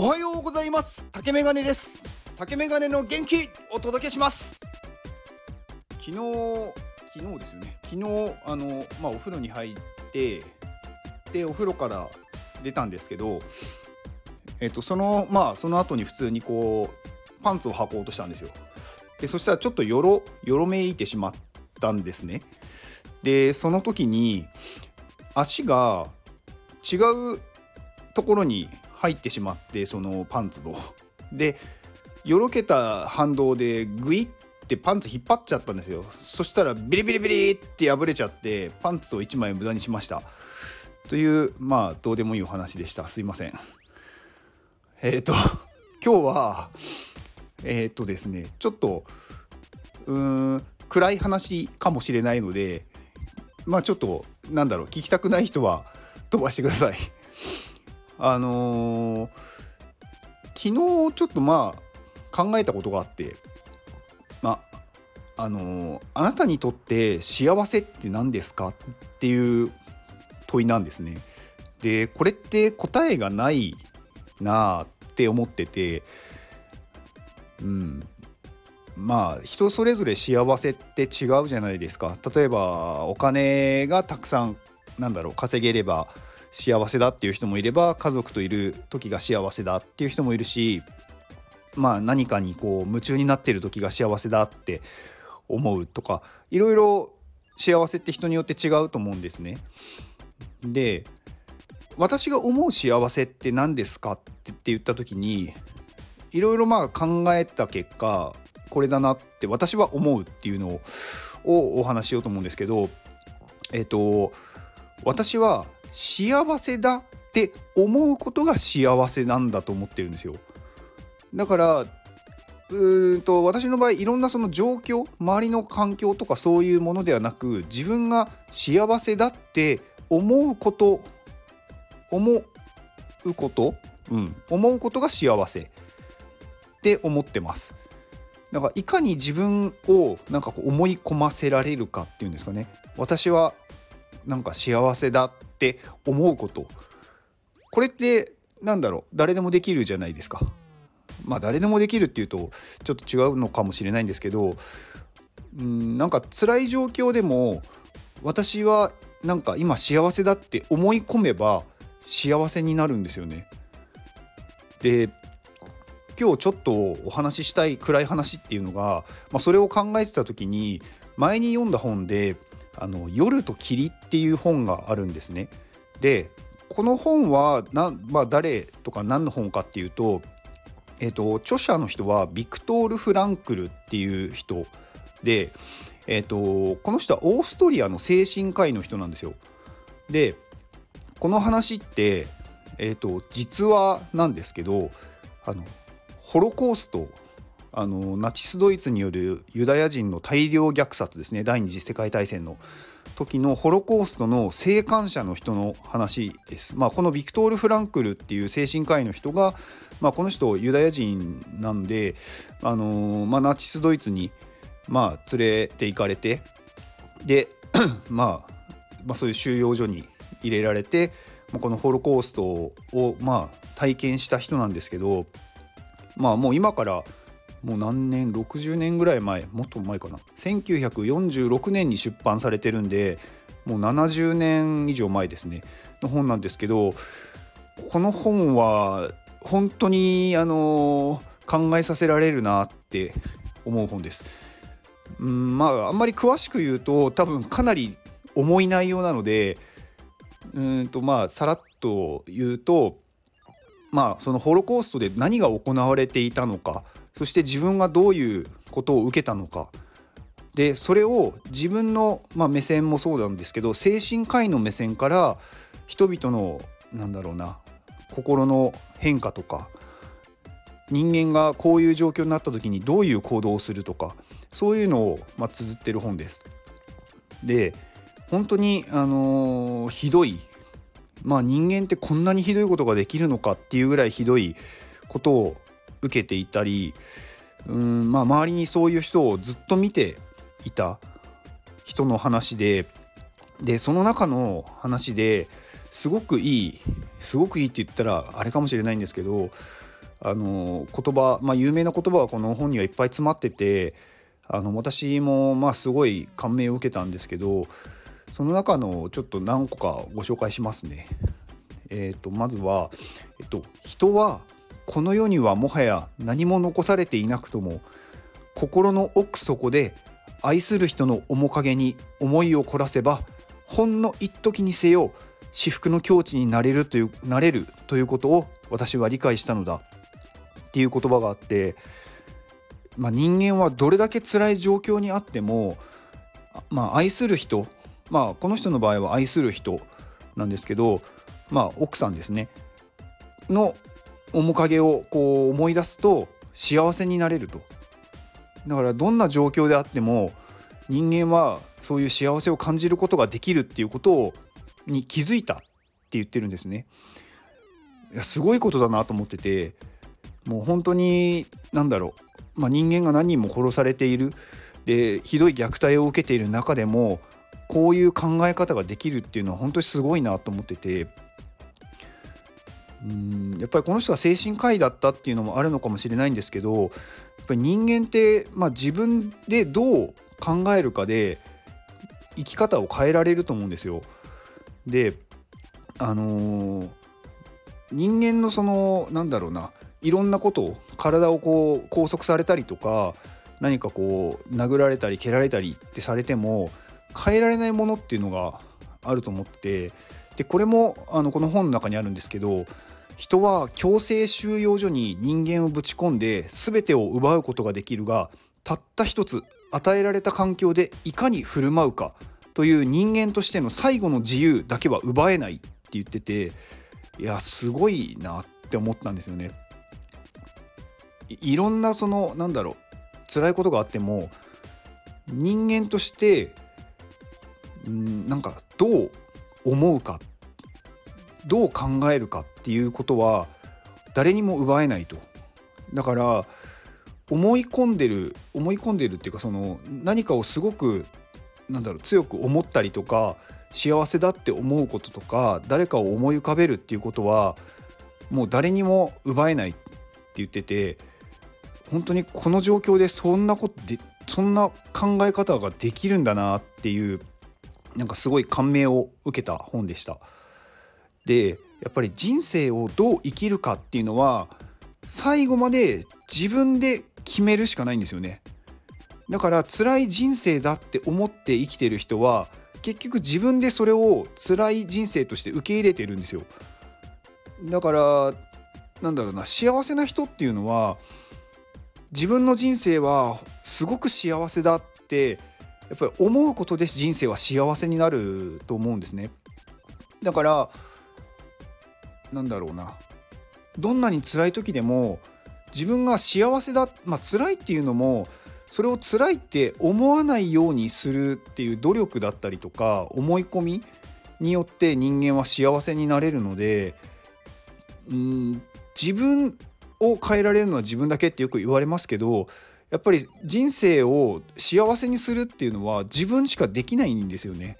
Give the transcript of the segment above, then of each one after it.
おはようございます。竹メガネです。竹メガネの元気お届けします。昨日ですよね。昨日お風呂に入ってでお風呂から出たんですけど、その後に普通にこうパンツを履こうとしたんですよ。でそしたらちょっとよろめいてしまったんですね。でその時に足が違うところに入ってしまって、そのパンツのでよろけた反動でグイってパンツ引っ張っちゃったんですよ。そしたらビリビリビリって破れちゃってパンツを1枚無駄にしましたという、どうでもいいお話でした。すいません。今日はですね、ちょっと暗い話かもしれないので、ちょっと聞きたくない人は飛ばしてください。昨日ちょっと考えたことがあって、あなたにとって幸せって何ですかっていう問いなんですね。でこれって答えがないなって思ってて、人それぞれ幸せって違うじゃないですか。例えばお金がたくさん稼げれば幸せだっていう人もいれば、家族といる時が幸せだっていう人もいるし、何かにこう夢中になっている時が幸せだって思うとか、いろいろ幸せって人によって違うと思うんですね。で私が思う幸せって何ですかって言った時に、いろいろ考えた結果これだなって私は思うっていうのをお話ししようと思うんですけど、私は幸せだって思うことが幸せなんだと思ってるんですよ。だから私の場合、いろんなその状況、周りの環境とかそういうものではなく、自分が幸せだって思うことが幸せって思ってます。いかに自分を思い込ませられるかっていうんですかね。私は幸せだって思うこと、これって誰でもできるじゃないですか。誰でもできるっていうとちょっと違うのかもしれないんですけど、辛い状況でも私は今幸せだって思い込めば幸せになるんですよね。で今日ちょっとお話ししたい暗い話っていうのが、それを考えてた時に前に読んだ本で夜と霧っていう本があるんですね。でこの本は誰とか何の本かっていうと、著者の人はビクトール・フランクルっていう人で、この人はオーストリアの精神科医の人なんですよ。でこの話って、実はなんですけど、ホロコースト、ナチスドイツによるユダヤ人の大量虐殺ですね、第二次世界大戦の時のホロコーストの生還者の人の話です。このビクトール・フランクルっていう精神科医の人が、この人ユダヤ人なんで、ナチスドイツに、連れて行かれて、でそういう収容所に入れられて、このホロコーストを、体験した人なんですけど、もう今からもう何年、60年ぐらい前、もっと前かな、1946年に出版されてるんで、もう70年以上前ですねの本なんですけど、この本は本当に考えさせられるなって思う本です。あんまり詳しく言うと多分かなり重い内容なので、さらっと言うと、そのホロコーストで何が行われていたのか、そして自分がどういうことを受けたのか、でそれを自分の、目線もそうなんですけど、精神科医の目線から人々の心の変化とか、人間がこういう状況になった時にどういう行動をするとか、そういうのを、綴ってる本です。で本当に、ひどい、人間ってこんなにひどいことができるのかっていうぐらいひどいことを受けていたり、周りにそういう人をずっと見ていた人の話で、その中の話ですごくいいって言ったらあれかもしれないんですけど、言葉、有名な言葉がこの本にはいっぱい詰まってて、私もすごい感銘を受けたんですけど、その中のちょっと何個かご紹介しますね。まずは、人はこの世にはもはや何も残されていなくとも、心の奥底で愛する人の面影に思いを凝らせば、ほんの一時にせよ至福の境地になれるということを私は理解したのだっていう言葉があって、人間はどれだけ辛い状況にあっても、愛する人、この人の場合は愛する人なんですけど、奥さんですねの面影をこう思い出すと幸せになれると。だからどんな状況であっても人間はそういう幸せを感じることができるっていうことに気づいたって言ってるんですね。いや、すごいことだなと思ってて、もう本当に人間が何人も殺されている、でひどい虐待を受けている中でもこういう考え方ができるっていうのは本当にすごいなと思ってて、やっぱりこの人が精神科医だったっていうのもあるのかもしれないんですけど、やっぱり人間って、自分でどう考えるかで生き方を変えられると思うんですよ。で、人間のいろんなことを、体をこう拘束されたりとか、何かこう殴られたり蹴られたりってされても変えられないものっていうのがあると思って、でこれもこの本の中にあるんですけど、人は強制収容所に人間をぶち込んで全てを奪うことができるが、たった一つ与えられた環境でいかに振る舞うかという人間としての最後の自由だけは奪えないって言ってて、いやすごいなって思ったんですよね。 いろんな辛いことがあっても人間としてどう思うか、どう考えるかっていうことは誰にも奪えないと。だから思い込んでるっていうか、何かをすごく強く思ったりとか、幸せだって思うこととか、誰かを思い浮かべるっていうことはもう誰にも奪えないって言ってて、本当にこの状況でそんな考え方ができるんだなっていう、すごい感銘を受けた本でした。でやっぱり人生をどう生きるかっていうのは最後まで自分で決めるしかないんですよね。だから辛い人生だって思って生きてる人は結局自分でそれを辛い人生として受け入れてるんですよ。だから幸せな人っていうのは自分の人生はすごく幸せだってやっぱり思うことで人生は幸せになると思うんですね。だからどんなに辛い時でも自分が幸せだ、辛いっていうのもそれを辛いって思わないようにするっていう努力だったりとか思い込みによって人間は幸せになれるので、自分を変えられるのは自分だけってよく言われますけど、やっぱり人生を幸せにするっていうのは自分しかできないんですよね。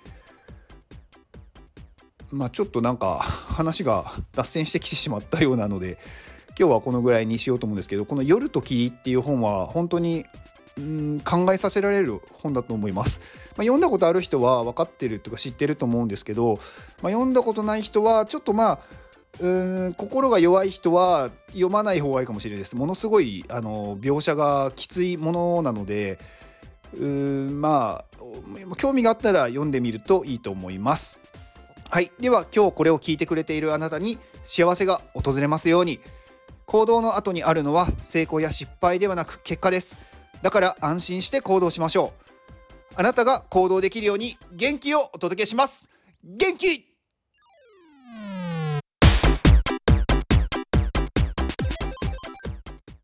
ちょっと話が脱線してきてしまったようなので、今日はこのぐらいにしようと思うんですけど、この夜と霧っていう本は本当に考えさせられる本だと思います。読んだことある人は分かってるとか知ってると思うんですけど、読んだことない人はちょっと心が弱い人は読まない方がいいかもしれないです。ものすごい描写がきついものなので、興味があったら読んでみるといいと思います。はい、では今日これを聞いてくれているあなたに幸せが訪れますように。行動の後にあるのは成功や失敗ではなく結果です。だから安心して行動しましょう。あなたが行動できるように元気をお届けします。元気